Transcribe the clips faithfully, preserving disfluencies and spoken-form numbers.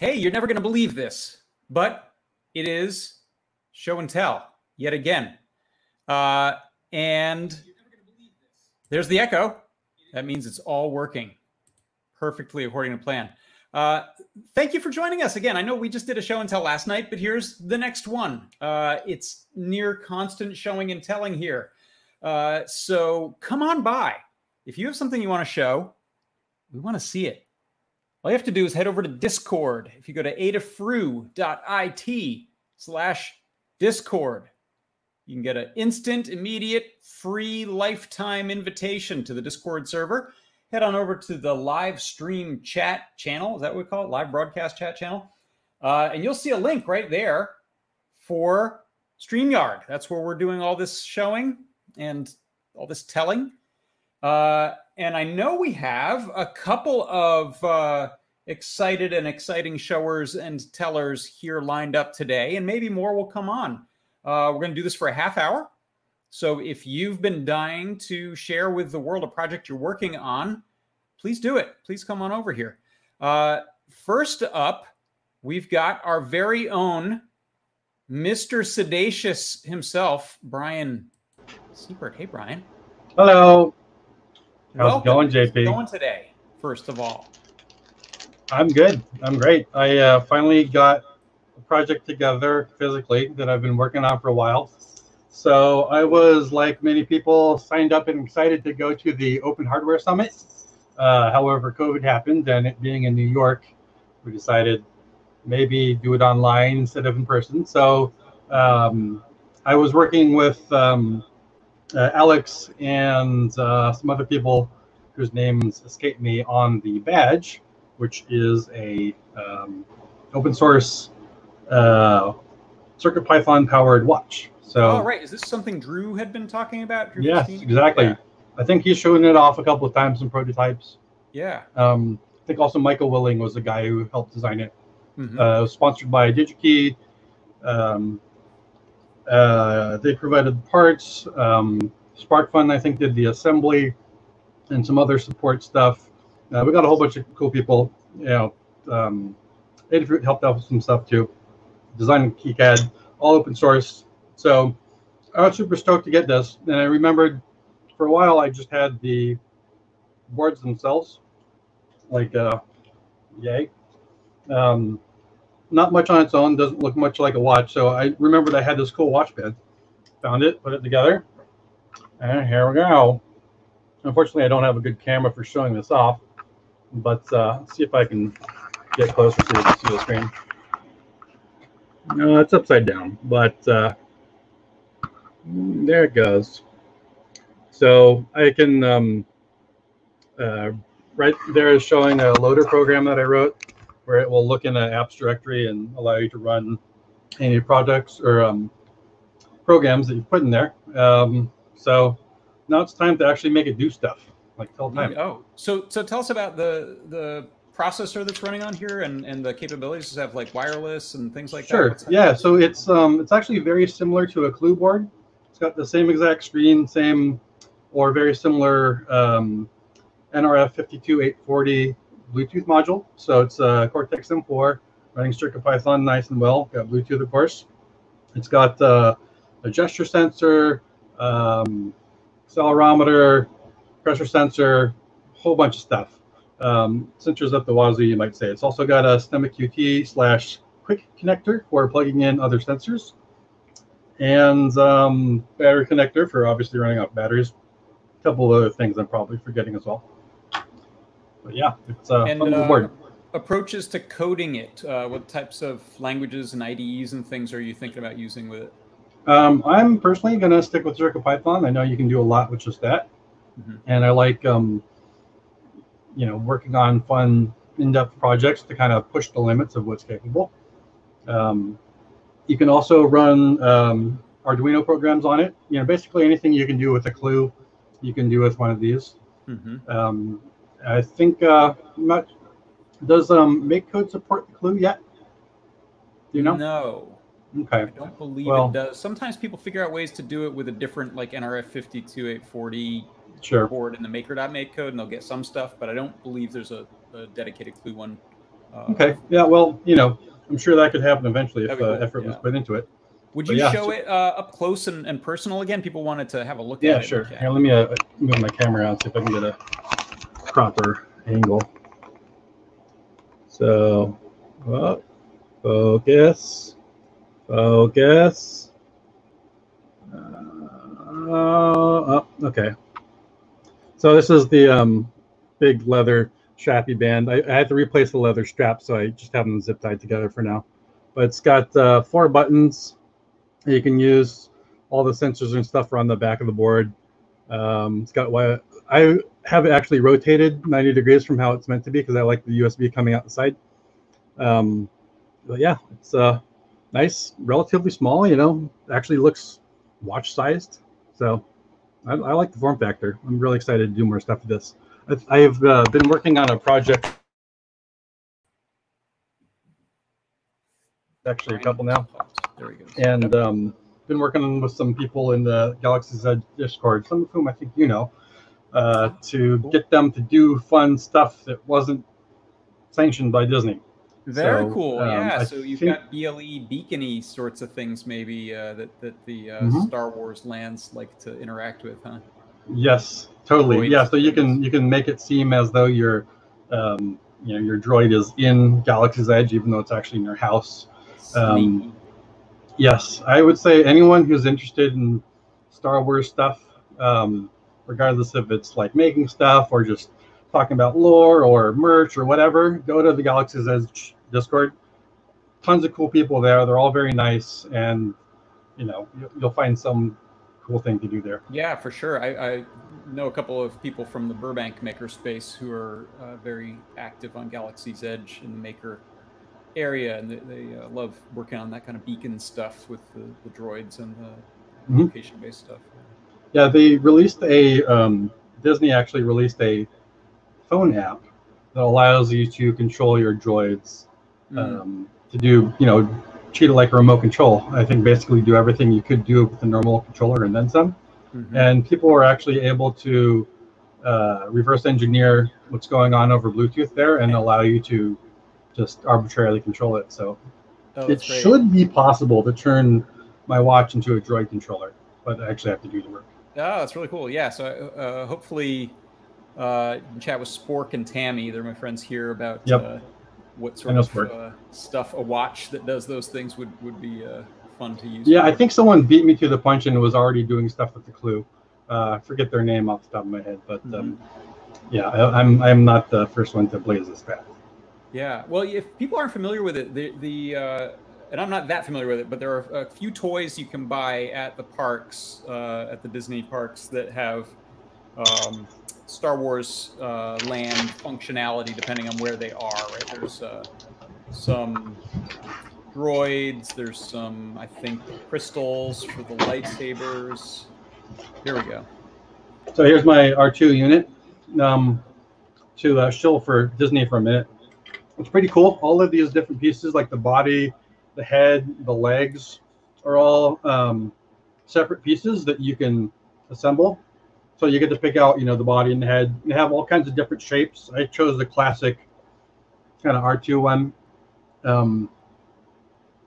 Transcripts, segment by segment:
Hey, you're never going to believe this, but it is show and tell yet again. Uh, and there's the echo. That means it's all working perfectly according to plan. Uh, thank you for joining us again. I know we just did a show and tell last night, but here's the next one. Uh, it's near constant showing and telling here. Uh, so come on by. If you have something you want to show, we want to see it. All you have to do is head over to Discord. If you go to adafru.it slash Discord, you can get an instant, immediate, free lifetime invitation to the Discord server. Head on over to the live stream chat channel. Is that what we call it? Live broadcast chat channel. Uh, and you'll see a link right there for StreamYard. That's where we're doing all this showing and all this telling. Uh, and I know we have a couple of uh, excited and exciting showers and tellers here lined up today. And maybe more will come on. Uh, we're going to do this for a half hour. So if you've been dying to share with the world a project you're working on, please do it. Please come on over here. Uh, first up, we've got our very own Mister Sedacious himself, Brian Seibert. Hey, Brian. Hello. How's it going, J P? How's it going today, first of all? I'm good. I'm great. I uh, finally got a project together physically that I've been working on for a while. So I was, like many people, signed up and excited to go to the Open Hardware Summit. Uh, however, COVID happened, and it being in New York, we decided maybe do it online instead of in person. So um, I was working with um, uh, Alex and uh, some other people whose names escape me on the badge, which is a um, open source uh, CircuitPython powered watch. So, oh, right. Is this something Drew had been talking about? Drew yes, Christine? Exactly. Yeah. I think he's shown it off a couple of times in prototypes. Yeah. Um, I think also Michael Willing was the guy who helped design it. Mm-hmm. Uh, sponsored by Digi-Key. Um, uh, they provided parts. Um, SparkFun, I think, did the assembly and some other support stuff. Uh, we got a whole bunch of cool people. You know, um, Adafruit helped out with some stuff too. Designing KiCad, all open source. So I was super stoked to get this. And I remembered for a while I just had the boards themselves, like uh, yay. Um, not much on its own, doesn't look much like a watch. So I remembered I had this cool watch band, found it, put it together, and here we go. Unfortunately, I don't have a good camera for showing this off, but uh, let's see if I can get closer so you can see the screen. No, it's upside down, but uh, there it goes. So I can, um, uh, right there is showing a loader program that I wrote where it will look in an apps directory and allow you to run any products or um, programs that you put in there. Um, so now it's time to actually make it do stuff, like tell time. Oh, so so tell us about the the processor that's running on here and, and the capabilities to have like wireless and things like sure. that. Sure, yeah, so it's, um, it's actually very similar to a Clue board. Got the same exact screen, same or very similar um, N R F five two eight four zero Bluetooth module. So it's a Cortex M four running CircuitPython nice and well. Got Bluetooth, of course. It's got uh, a gesture sensor, um, accelerometer, pressure sensor, a whole bunch of stuff. Um, sensors up the wazoo, you might say. It's also got a STEMIQT slash quick connector for plugging in other sensors. And um, battery connector for obviously running off batteries. A couple of other things I'm probably forgetting as well. But yeah, it's uh, and, uh, board. Approaches to coding it. Uh, what types of languages and I D Es and things are you thinking about using with it? Um, I'm personally going to stick with CircuitPython. I know you can do a lot with just that. Mm-hmm. And I like, um, you know, working on fun, in-depth projects to kind of push the limits of what's capable. Um, You can also run um, Arduino programs on it. You know, basically anything you can do with a Clue, you can do with one of these. Mm-hmm. um, I think uh, not, does um, Make Code support the Clue yet? Do you know? No. Okay. I don't believe well, it does. Sometimes people figure out ways to do it with a different, like N R F five two eight four zero sure. board in the maker.make code, and they'll get some stuff. But I don't believe there's a, a dedicated Clue one Uh, okay. Yeah. Well, you know, I'm sure that could happen eventually if uh, effort yeah. was put into it. Would you yeah, show so, it uh, up close and, and personal again? People wanted to have a look yeah, at sure. it. Yeah, sure. Here, let me uh, move my camera out, see if I can get a proper angle. So, oh, focus, focus. Uh, oh, okay. So this is the um, big leather strappy band. I, I had to replace the leather strap, so I just have them zip tied together for now. But it's got uh, four buttons. You can use all the sensors and stuff are on the back of the board. Um, it's got wire. I have it actually rotated ninety degrees from how it's meant to be because I like the U S B coming out the side. Um, but yeah, it's uh, nice, relatively small. You know, actually looks watch sized. So I, I like the form factor. I'm really excited to do more stuff with this. I've, I've uh, been working on a project. Actually, a couple now. There we go. And um, been working with some people in the Galaxy's Edge Discord, some of whom I think you know, uh, to cool. get them to do fun stuff that wasn't sanctioned by Disney. Very so, cool. Um, yeah. I so you've think... got B L E beacony sorts of things, maybe uh, that that the uh, mm-hmm. Star Wars lands like to interact with, huh? Yes, totally. Droid. Yeah. So you can you can make it seem as though your um, you know your droid is in Galaxy's Edge, even though it's actually in your house. Um, yes, I would say anyone who's interested in Star Wars stuff, um, regardless if it's like making stuff or just talking about lore or merch or whatever, go to the Galaxy's Edge Discord. Tons of cool people there. They're all very nice, and you know you'll find some cool thing to do there. Yeah, for sure. I, I know a couple of people from the Burbank makerspace who are uh, very active on Galaxy's Edge in the maker area, and they, they uh, love working on that kind of beacon stuff with the, the droids and the mm-hmm. location-based stuff. Yeah, they released a, um, Disney actually released a phone app that allows you to control your droids um, mm-hmm. to do, you know, treat it like a remote control. I think basically do everything you could do with the normal controller and then some. Mm-hmm. And people are actually able to uh, reverse engineer what's going on over Bluetooth there and allow you to just arbitrarily control it. So oh, it should be possible to turn my watch into a droid controller, but I actually have to do the work. Oh, that's really cool. Yeah. So uh, hopefully uh, you can chat with Spork and Tammy. They're my friends here about yep. uh, what sort of uh, stuff a watch that does those things would, would be uh, fun to use. Yeah. For. I think someone beat me to the punch and was already doing stuff with the Clue. Uh, I forget their name off the top of my head, but mm-hmm. um, yeah, I, I'm, I'm not the first one to blaze this path. Yeah, well, if people aren't familiar with it, the, the uh, and I'm not that familiar with it, but there are a few toys you can buy at the parks, uh, at the Disney parks that have um, Star Wars uh, land functionality, depending on where they are, right? There's uh, some droids, there's some, I think, crystals for the lightsabers. Here we go. So here's my R two unit um, to uh, shill for Disney for a minute. It's pretty cool. All of these different pieces, like the body, the head, the legs, are all um, separate pieces that you can assemble. So you get to pick out, you know, the body and the head. They have all kinds of different shapes. I chose the classic kind of R two one. Um,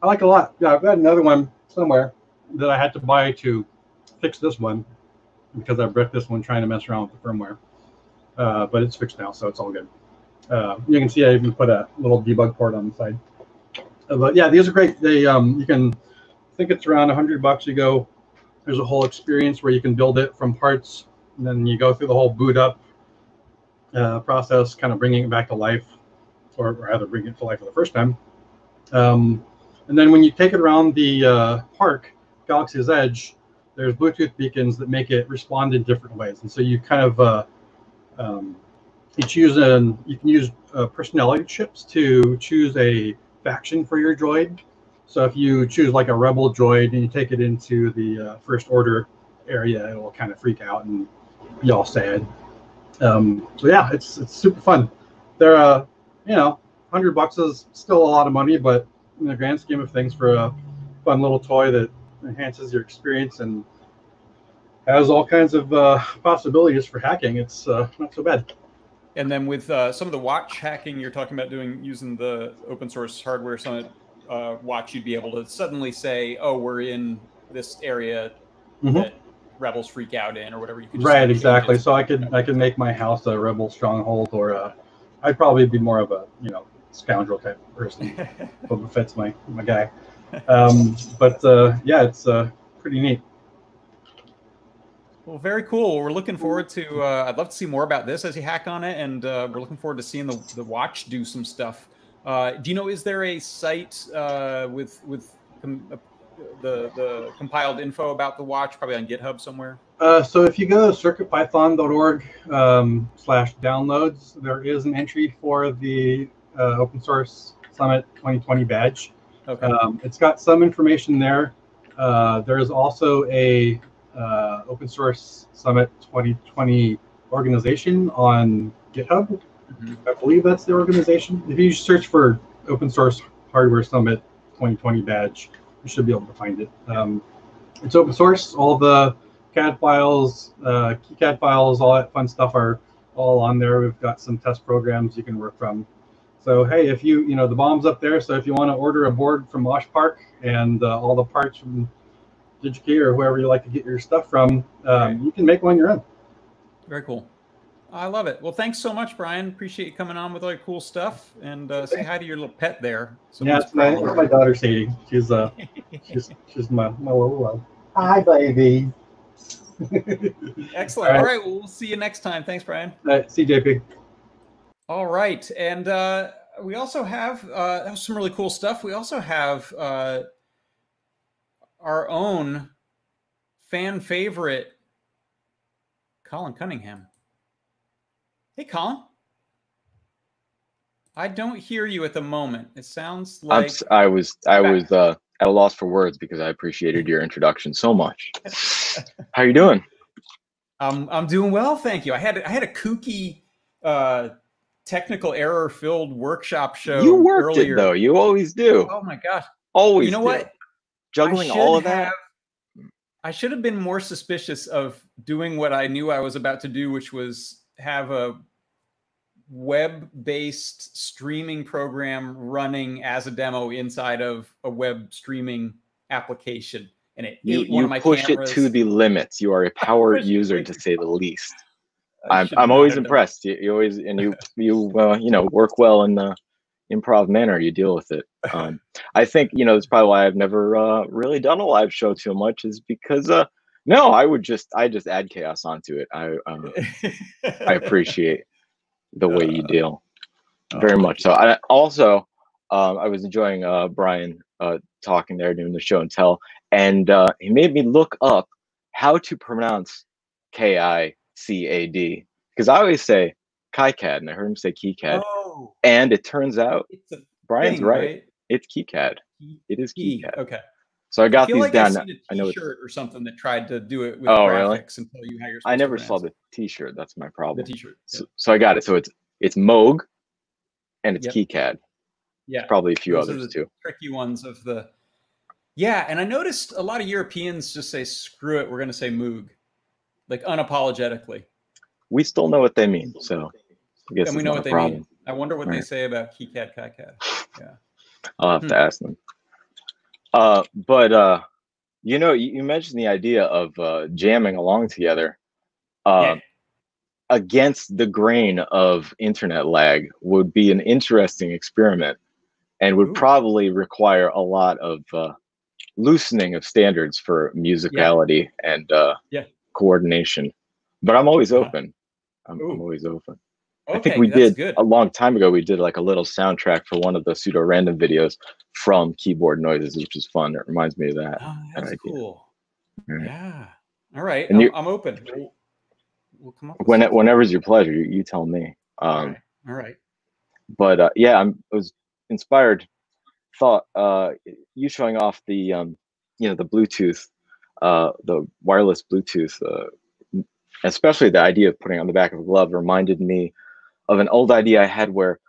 I like a lot. Yeah, I've got another one somewhere that I had to buy to fix this one because I broke this one trying to mess around with the firmware. Uh, but it's fixed now, so it's all good. Uh, you can see I even put a little debug port on the side. Uh, but yeah, these are great. They um, you can I think it's around a hundred bucks. You go. There's a whole experience where you can build it from parts, and then you go through the whole boot up uh, process, kind of bringing it back to life, or rather bring it to life for the first time. Um, and then when you take it around the uh, park, Galaxy's Edge, there's Bluetooth beacons that make it respond in different ways, and so you kind of uh, um, You, choose an, you can use uh, personality chips to choose a faction for your droid. So if you choose like a rebel droid and you take it into the uh, First Order area, it will kind of freak out and be all sad. Um, so yeah, it's it's super fun. They're, uh, you know, a hundred bucks is still a lot of money, but in the grand scheme of things for a fun little toy that enhances your experience and has all kinds of uh, possibilities for hacking, it's uh, not so bad. And then with uh, some of the watch hacking you're talking about doing using the open source hardware summit uh, watch, you'd be able to suddenly say, oh, we're in this area mm-hmm. that rebels freak out in or whatever. You could just right, exactly. So I could, I could make my house a rebel stronghold, or a, I'd probably be more of a, you know, scoundrel type person. Boba Fett's my, my guy. Um, but uh, yeah, it's uh, pretty neat. Well, very cool. We're looking forward to, uh, I'd love to see more about this as you hack on it. And uh, we're looking forward to seeing the, the watch do some stuff. Uh, do you know, is there a site uh, with with com uh, the, the compiled info about the watch, probably on GitHub somewhere? Uh, so if you go to circuit python dot org um, slash downloads, there is an entry for the uh, Open Source Summit twenty twenty badge. Okay. Um, it's got some information there. Uh, there is also a Uh, Open Source Summit twenty twenty organization on GitHub. Mm-hmm. I believe that's the organization. If you search for Open Source Hardware Summit twenty twenty badge, you should be able to find it. Um, it's open source. All the C A D files, uh, KiCad files, all that fun stuff are all on there. We've got some test programs you can work from. So hey, if you you know the bomb's up there, so if you want to order a board from Osh Park and uh, all the parts from Digi-Key or whoever you like to get your stuff from, um, right. you can make one your own. Very cool. I love it. Well, thanks so much, Brian. Appreciate you coming on with all your cool stuff. And uh, say hi to your little pet there. So yeah, it's my, it's my daughter, Sadie. She's, uh, she's, she's my, my little one. Hi, baby. Excellent. All right. All right. Well, we'll see you next time. Thanks, Brian. All right. See you, J P. All right. And uh, we also have uh, that was some really cool stuff. We also have... Uh, our own fan favorite, Colin Cunningham. Hey, Colin. I don't hear you at the moment. It sounds like I'm, I was I was uh, at a loss for words because I appreciated your introduction so much. How are you doing? Um, I'm doing well, thank you. I had I had a kooky, uh, technical error-filled workshop show. You worked earlier. It though. You always do. Oh my gosh. Always. You know do. What? Juggling all of that. Have, I should have been more suspicious of doing what I knew I was about to do, which was have a web-based streaming program running as a demo inside of a web streaming application. And it you, ate one you of my pushed cameras. It to the limits. You are a power user, to say the least. I'm I'm always impressed. You, you always and you you uh, you know work well in the improv manner. You deal with it. um I think you know that's probably why I've never uh really done a live show too much, is because uh no i would just i just add chaos onto it. I um, I appreciate the way you deal very much so. I also um I was enjoying uh Brian uh talking there, doing the show and tell, and uh he made me look up how to pronounce K I C A D, because I always say KiCad, and I heard him say KiCad. Oh. And it turns out Brian's thing, right. right. It's KiCad. It is KiCad. Okay. So I got I feel these like down. I, I know T-shirt or something that tried to do it with oh, graphics really? And tell you how you're. I never saw the T-shirt. That's my problem. The T-shirt. Yeah. So, so I got it. So it's it's Moog, and it's yep. KiCad. Yeah. There's probably a few Those others are the too. Tricky ones of the. Yeah, and I noticed a lot of Europeans just say "screw it," we're going to say Moog, like unapologetically. We still know what they mean, so. And we know what they problem. Mean. I wonder what right. they say about KiCad, KiCad. Yeah, I'll have hmm. to ask them. Uh, but uh, you know, you, you mentioned the idea of uh, jamming along together uh, yeah. against the grain of internet lag would be an interesting experiment, and would Ooh. Probably require a lot of uh, loosening of standards for musicality yeah. and uh, yeah. coordination. But I'm always open. I'm, I'm always open. Okay, I think we did good. A long time ago. We did like a little soundtrack for one of the pseudo random videos from keyboard noises, which is fun. It reminds me of that. Oh, that's that cool. All right. Yeah. All right. I'm, I'm open. We'll come up with when it, whenever's your pleasure, you, you tell me. Um, All right. All right. But uh, yeah, I'm, I was inspired. Thought uh, you showing off the um, you know the Bluetooth, uh, the wireless Bluetooth, uh, especially the idea of putting it on the back of a glove reminded me of an old idea I had where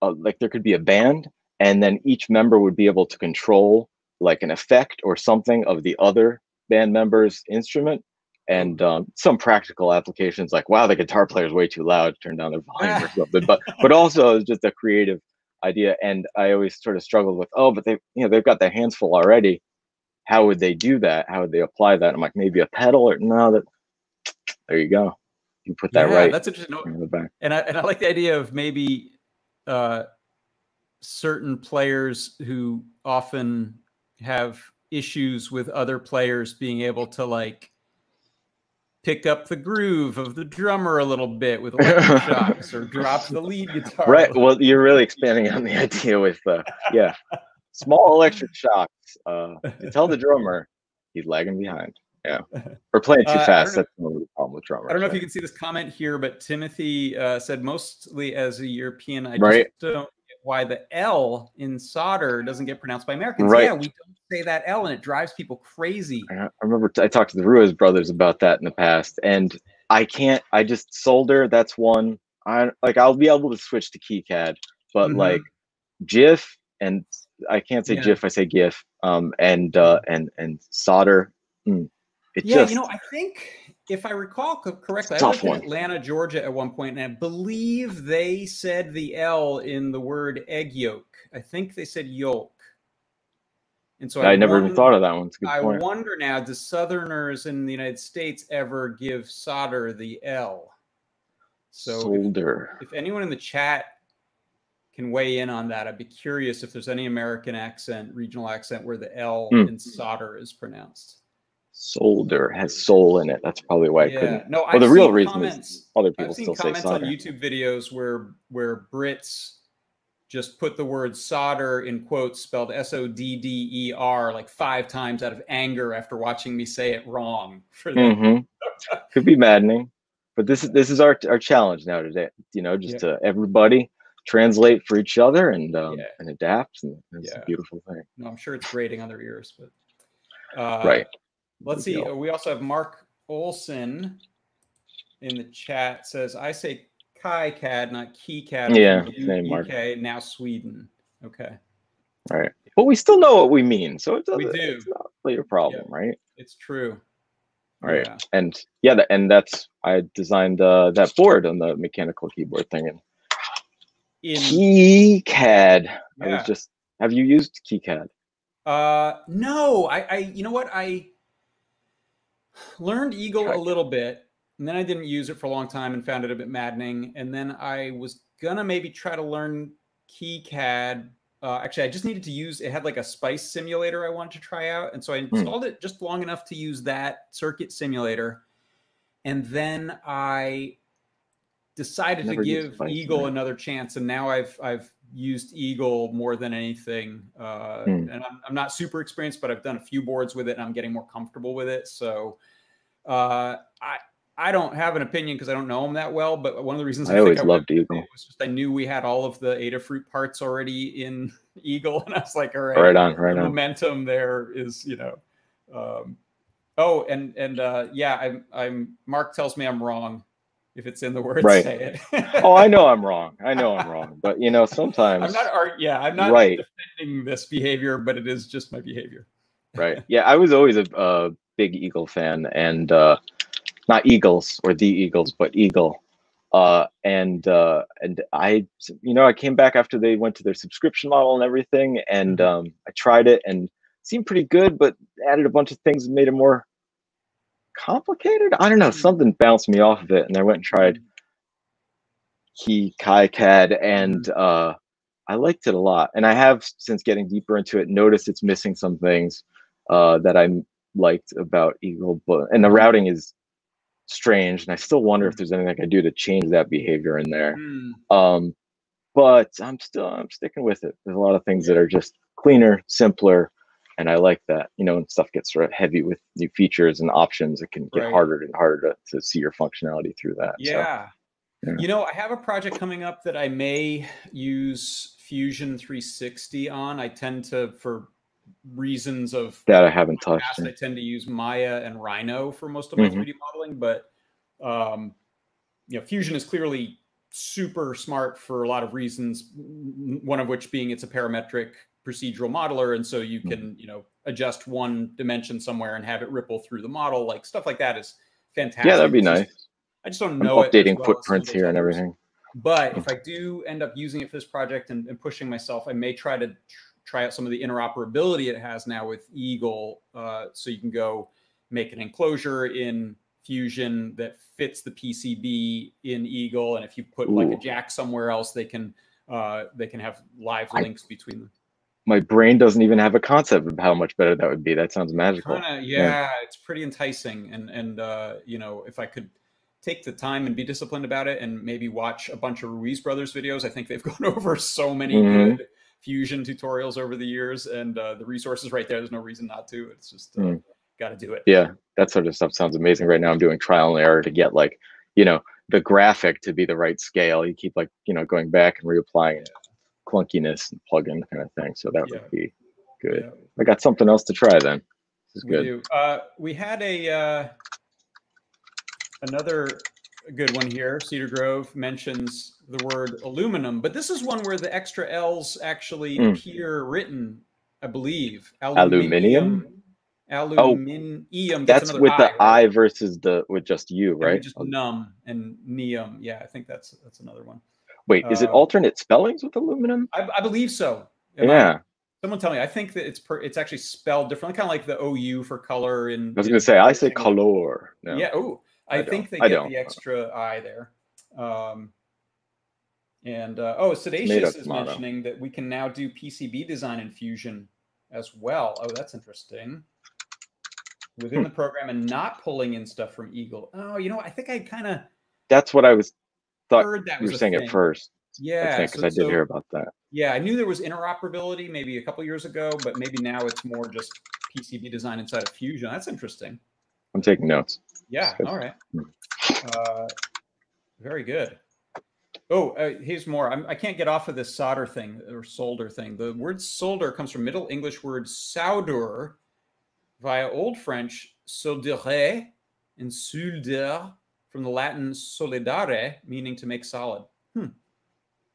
uh, like there could be a band, and then each member would be able to control like an effect or something of the other band member's instrument. and um, some practical applications like, wow, the guitar player is way too loud, turn down their volume or something. But but also it's just a creative idea. And I always sort of struggled with, oh, but they you know they've got their hands full already. How would they do that? How would they apply that? I'm like, maybe a pedal or no. That there you go. You put that yeah, right. That's interesting. In the back. And I and I like the idea of maybe uh, certain players who often have issues with other players being able to like pick up the groove of the drummer a little bit with electric shocks or drop the lead guitar. Right. Well, you're really expanding on the idea with the, yeah. Small electric shocks. Uh, you tell the drummer he's lagging behind. Yeah. Or playing too uh, fast. That's the problem with drummers. I don't know if you can see this comment here, but Timothy uh, said mostly as a European, I right. just don't get why the L in solder doesn't get pronounced by Americans. Right. Yeah, we don't say that L and it drives people crazy. I remember I talked to the Ruiz brothers about that in the past, and I can't, I just solder. That's one. I like, I'll be able to switch to KiCad, but mm-hmm. like GIF and I can't say yeah. GIF, I say GIF, um, and, uh, and, and solder. Mm, it yeah. Just, you know, I think if I recall correctly, I lived in Atlanta, Georgia at one point, and I believe they said the L in the word egg yolk. I think they said yolk. And so I, I never wonder, even thought of that one. It's a good I point. wonder now, do Southerners in the United States ever give solder the L? So solder. If, if anyone in the chat can weigh in on that, I'd be curious if there's any American accent, regional accent, where the L mm. in solder is pronounced. Solder has soul in it. That's probably why yeah. I couldn't. No, well, I've the real reason comments, is other people I've seen still comments say solder. On YouTube videos where where Brits just put the word solder in quotes spelled S O D D E R like five times out of anger after watching me say it wrong. For mm-hmm. Could be maddening, but this is this is our our challenge now today. You know, just yeah. to everybody translate for each other and um, yeah. and adapt. And it's yeah. a beautiful thing. No, I'm sure it's grating on their ears, but uh, right. Let's see. We also have Mark Olson in the chat says, "I say." KiCad, not KiCad. Yeah, same Mark. U K, now Sweden. Okay. All right. But we still know what we mean, so it doesn't. We do. It's not really a problem, yeah. right? It's true. All right. Yeah. And yeah, and that's I designed uh, that board on the mechanical keyboard thing. And in KiCad. Yeah. I was just. Have you used KiCad? Uh, no. I, I. You know what? I learned Eagle KiCad. a little bit. And then I didn't use it for a long time and found it a bit maddening. And then I was gonna maybe try to learn KiCad. Uh, actually, I just needed to use, it had like a spice simulator I wanted to try out. And so I installed mm. it just long enough to use that circuit simulator. And then I decided Never to give spice, Eagle man. another chance. And now I've I've used Eagle more than anything. Uh, mm. And I'm, I'm not super experienced, but I've done a few boards with it and I'm getting more comfortable with it. So uh, I, I don't have an opinion because I don't know them that well, but one of the reasons I, I always think I loved Eagle was just I knew we had all of the Adafruit parts already in Eagle, and I was like, all right, right on, right the on. Momentum there is, you know. Um, oh, and and uh, yeah, I'm I'm. Mark tells me I'm wrong if it's in the words. Right. Say it. oh, I know I'm wrong. I know I'm wrong, but you know sometimes. I'm not. Art, yeah, I'm not right. defending this behavior, but it is just my behavior. Right. Yeah, I was always a, a big Eagle fan, and. Uh, Not Eagles or the Eagles, but Eagle, uh, and uh, and I, you know, I came back after they went to their subscription model and everything, and um, I tried it and it seemed pretty good, but added a bunch of things and made it more complicated. I don't know, something bounced me off of it, and I went and tried KiCad, and uh, I liked it a lot. And I have since getting deeper into it, noticed it's missing some things uh, that I liked about Eagle, but and the routing is. Strange, and I still wonder if there's anything I can do to change that behavior in there. Mm. Um, but I'm still I'm sticking with it. There's a lot of things that are just cleaner, simpler, and I like that. You know, when stuff gets sort of heavy with new features and options, it can get right. harder and harder to, to see your functionality through that. Yeah. So, yeah, you know, I have a project coming up that I may use Fusion three sixty on. I tend to for. reasons of that I haven't touched. Past, I tend to use Maya and Rhino for most of my mm-hmm. three D modeling, but um, you know, Fusion is clearly super smart for a lot of reasons. One of which being it's a parametric procedural modeler, and so you can mm-hmm. you know adjust one dimension somewhere and have it ripple through the model. Like stuff like that is fantastic. Yeah, that'd be nice. I just don't know. I'm updating footprints here and everything. But if I do end up using it for this project and, and pushing myself, I may try to tr try out some of the interoperability it has now with Eagle. Uh, so you can go make an enclosure in Fusion that fits the P C B in Eagle. And if you put Ooh. like a jack somewhere else, they can uh, they can have live links I, between them. My brain doesn't even have a concept of how much better that would be. That sounds magical. Kinda, yeah, yeah, it's pretty enticing. And, and uh, you know, if I could take the time and be disciplined about it and maybe watch a bunch of Ruiz Brothers videos. I think they've gone over so many mm-hmm. good Fusion tutorials over the years, and uh, the resources right there, there's no reason not to. It's just uh, mm. got to do it. Yeah, that sort of stuff sounds amazing. Right now I'm doing trial and error to get like, you know, the graphic to be the right scale. You keep like, you know, going back and reapplying it, clunkiness and plug-in kind of thing. So that yeah. would be good. Yeah. I got something else to try then. This is we good. Do. Uh, we had a... Uh... Another good one here, Cedar Grove mentions the word aluminum, but this is one where the extra L's actually mm. appear written, I believe. Aluminium? Aluminium. Oh, that's with I, the right? I versus the, with just U, right? Just num and neum. Yeah, I think that's that's another one. Wait, is uh, it alternate spellings with aluminum? I, I believe so. Am yeah. I, someone tell me. I think that it's per, it's actually spelled differently, kind of like the O U for color. In, I was going to say, I say color. No. Yeah, oh. I, I think they I get don't. the extra I there. Um, and, uh, oh, Sedacious is motto. mentioning that we can now do P C B design in Fusion as well. Oh, that's interesting. Within hmm. the program and not pulling in stuff from Eagle. Oh, you know, I think I kind of... That's what I was thought heard that you was were saying thing. at first. Yeah. Because I, so, I did so, hear about that. Yeah, I knew there was interoperability maybe a couple years ago, but maybe now it's more just P C B design inside of Fusion. That's interesting. I'm taking notes. Yeah. All right. Uh, very good. Oh, uh, here's more. I'm, I can't get off of this solder thing or solder thing. The word solder comes from Middle English word sauder via Old French soldere and solder from the Latin solidare, meaning to make solid. Hmm.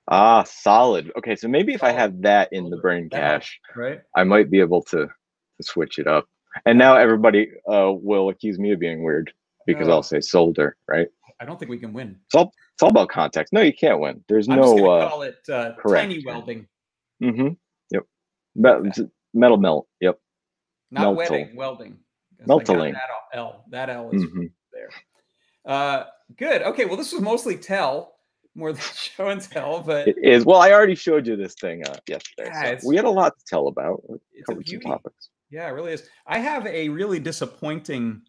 Ah, solid. Okay. So maybe if solid. I have that in solder. the brain cache, that, right? I might be able to, to switch it up. And now everybody uh, will accuse me of being weird because uh, I'll say solder, right? I don't think we can win. It's all, it's all about context. No, you can't win. There's I'm no. I'm just gonna uh, call it uh, tiny welding. Mm-hmm. Yep. Okay. Metal melt. Yep. Not welding. Welding. Melting. That L. That L is mm-hmm. there. Uh, good. Okay. Well, this was mostly tell more than show and tell, but it is. Well, I already showed you this thing uh, yesterday. Yeah, so we had a lot to tell about. We covered some topics. Yeah, it really is. I have a really disappointing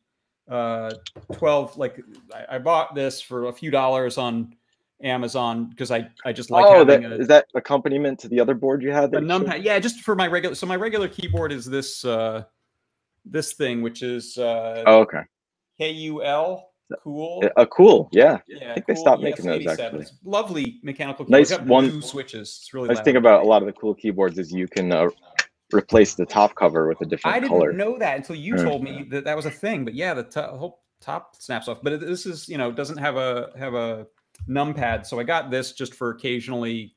uh, twelve. Like I, I bought this for a few dollars on Amazon because I I just like. Oh, having that, a, is that accompaniment to the other board you had? The numpad, yeah, just for my regular. So my regular keyboard is this uh, this thing, which is uh, oh, okay. K U L cool. A uh, cool, yeah. yeah. I think cool. they stopped making yes, those actually. It's lovely mechanical keyboard. Nice one. Two switches. It's really nice. Loud. Thing about a lot of the cool keyboards is you can. Uh, Replace the top cover with a different I didn't color. know that until you told me that that was a thing. But yeah, the to whole top snaps off. But it, this is, you know, doesn't have a have a numpad. So I got this just for occasionally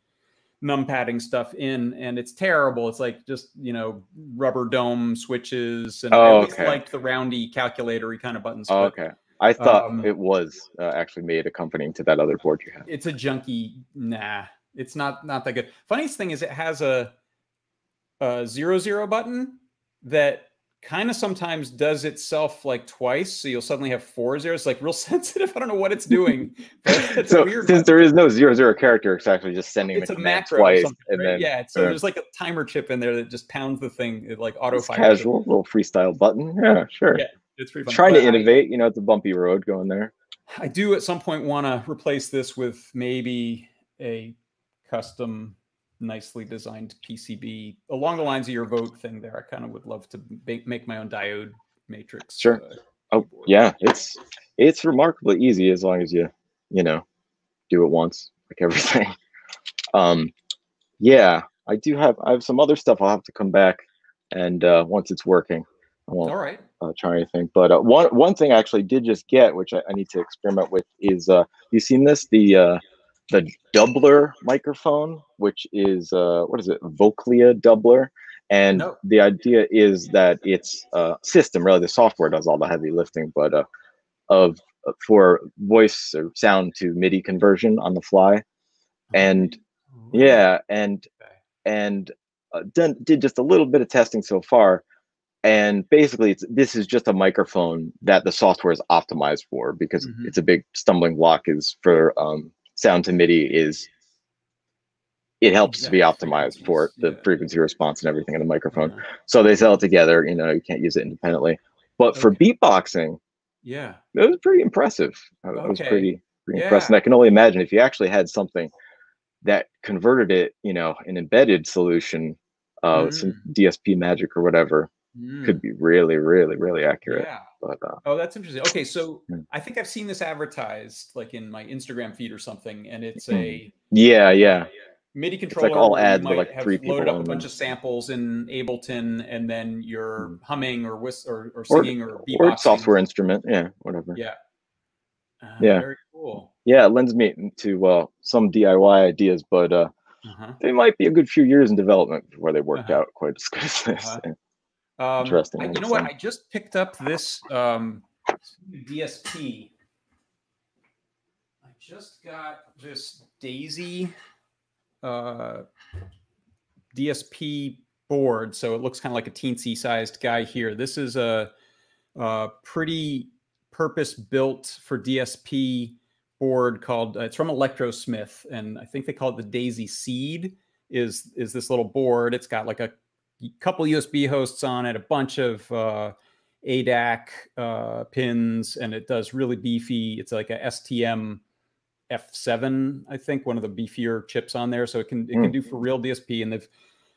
numpadding stuff in, and it's terrible. It's like just, you know, rubber dome switches, and oh, I always okay. liked the roundy calculatory kind of buttons. Oh, but, okay, I thought um, it was uh, actually made accompanying to that other board you had. It's a junky. Nah, it's not not that good. Funniest thing is it has a. Uh, zero zero button that kind of sometimes does itself like twice, so you'll suddenly have four zeros. Like real sensitive. I don't know what it's doing. It's so weird since button. there is no zero zero character, it's actually just sending it's a macro twice, or and right? then yeah. So uh, there's like a timer chip in there that just pounds the thing. It like auto fires. Casual it. little freestyle button. Yeah, sure. Yeah, it's pretty fun. Trying but to innovate. I, you know, it's a bumpy road going there. I do at some point want to replace this with maybe a custom. Nicely designed P C B along the lines of your vote thing there. I kind of would love to make my own diode matrix. Sure. Uh, oh yeah. It's, it's remarkably easy as long as you, you know, do it once, like everything. Um, yeah, I do have, I have some other stuff. I'll have to come back and uh, once it's working, I won't All right. uh, try anything. But uh, one, one thing I actually did just get, which I, I need to experiment with is, uh, you seen this, the, uh, the Dubler microphone, which is, uh, what is it, Vochlea Dubler. And no. the idea is that it's a uh, system, really, the software does all the heavy lifting, but uh, of for voice or sound to MIDI conversion on the fly. And yeah, and and uh, done, did just a little bit of testing so far. And basically, it's, this is just a microphone that the software is optimized for, because mm-hmm. it's a big stumbling block is for um, sound to MIDI is it helps exactly. to be optimized for the yeah. frequency response and everything in the microphone. Yeah. So they sell it together. You know, you can't use it independently. But okay. for beatboxing, yeah, it was pretty impressive. It okay. was pretty, pretty yeah. impressive. And I can only imagine if you actually had something that converted it, you know, an embedded solution, uh, mm. some D S P magic or whatever. Mm. Could be really, really, really accurate. Yeah. But, uh, oh, that's interesting. Okay, so yeah. I think I've seen this advertised like in my Instagram feed or something, and it's a yeah, yeah, MIDI controller. It's like all ads, but like three people loaded up a bunch of samples in Ableton, and then you're mm. humming or whist or, or singing or, or beatboxing. Or software instrument, yeah, whatever. Yeah. Uh, yeah. Very cool. Yeah, it lends me to uh, some D I Y ideas, but uh, uh-huh. they might be a good few years in development before they worked uh-huh. out quite as good as this. Uh-huh. Um, Interesting. I, you know what? I just picked up this um, D S P. I just got this Daisy uh, D S P board, so it looks kind of like a teensy-sized guy here. This is a, a pretty purpose-built for D S P board called. Uh, it's from Electrosmith, and I think they call it the Daisy Seed. Is is this little board? It's got like a couple U S B hosts on it, a bunch of uh, A D A C uh, pins, and it does really beefy. It's like a S T M F seven, I think, one of the beefier chips on there. So it can it mm. can do for real D S P, and they've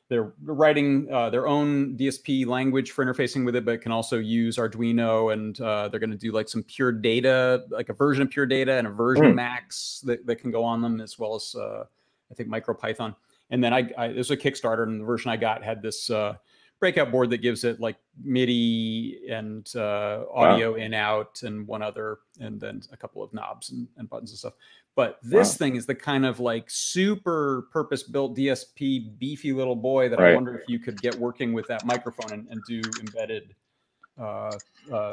they're writing uh, their own D S P language for interfacing with it, but it can also use Arduino, and uh, they're going to do like some Pure Data, like a version of Pure Data and a version mm. of Max that, that can go on them, as well as uh, I think MicroPython. And then I, I there's a Kickstarter, and the version I got had this uh, breakout board that gives it like MIDI and uh, audio wow. in out and one other, and then a couple of knobs and, and buttons and stuff. But this wow. thing is the kind of like super purpose-built D S P beefy little boy that right. I wonder if you could get working with that microphone and, and do embedded uh, uh,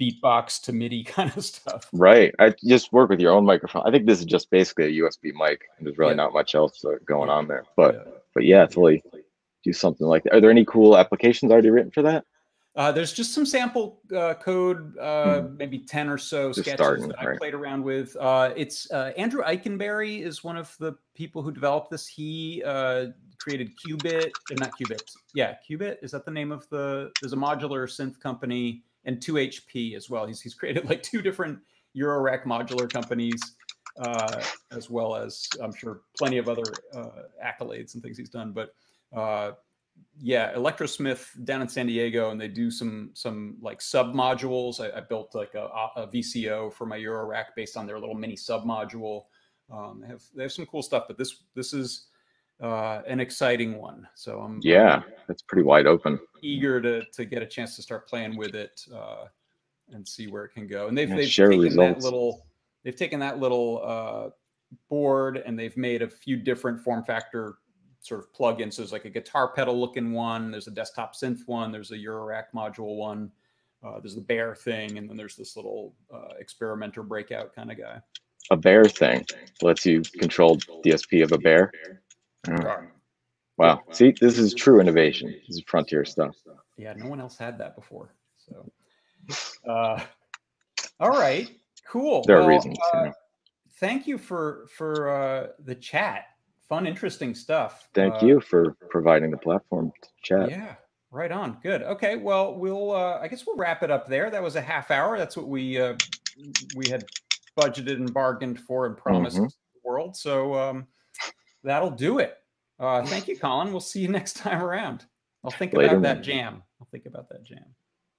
beatbox to MIDI kind of stuff. Right. I just work with your own microphone. I think this is just basically a U S B mic, and there's really yeah. not much else going on there. But yeah. but yeah, totally do something like that. Are there any cool applications already written for that? Uh, there's just some sample uh, code, uh, hmm. maybe ten or so just sketches starting, that I right. played around with. Uh, it's uh, Andrew Eikenberry is one of the people who developed this. He uh, created Qubit, not Qubit. Yeah, Qubit, is that the name of the? There's a modular synth company. And two H P as well. He's he's created like two different Eurorack modular companies, uh, as well as I'm sure plenty of other uh, accolades and things he's done. But uh, yeah, Electrosmith down in San Diego, and they do some some like sub modules. I, I built like a, a V C O for my Eurorack based on their little mini sub module. Um, they have they have some cool stuff, but this this is uh, an exciting one. So I'm yeah, that's pretty wide open. Eager to to get a chance to start playing with it uh, and see where it can go. And they've yeah, they've taken results. that little they've taken that little uh, board, and they've made a few different form factor sort of plugins. So there's like a guitar pedal looking one. There's a desktop synth one. There's a Eurorack module one. Uh, there's the bear thing, and then there's this little uh, experimenter breakout kind of guy. A bear thing lets you control D S P of a bear. Oh. Wow. See, this is true innovation. This is frontier stuff. Yeah, no one else had that before. So, uh, all right, cool. There are well, reasons. Uh, yeah. Thank you for for uh, the chat. Fun, interesting stuff. Thank uh, you for providing the platform to chat. Yeah, right on. Good. Okay. Well, we'll. Uh, I guess we'll wrap it up there. That was a half hour. That's what we uh, we had budgeted and bargained for and promised mm-hmm. the world. So um, that'll do it. Uh, thank you, Colin. We'll see you next time around. I'll think Later about that jam. I'll think about that jam.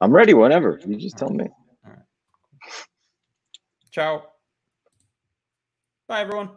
I'm ready whenever. You just All tell right. me. All right. Ciao. Bye, everyone.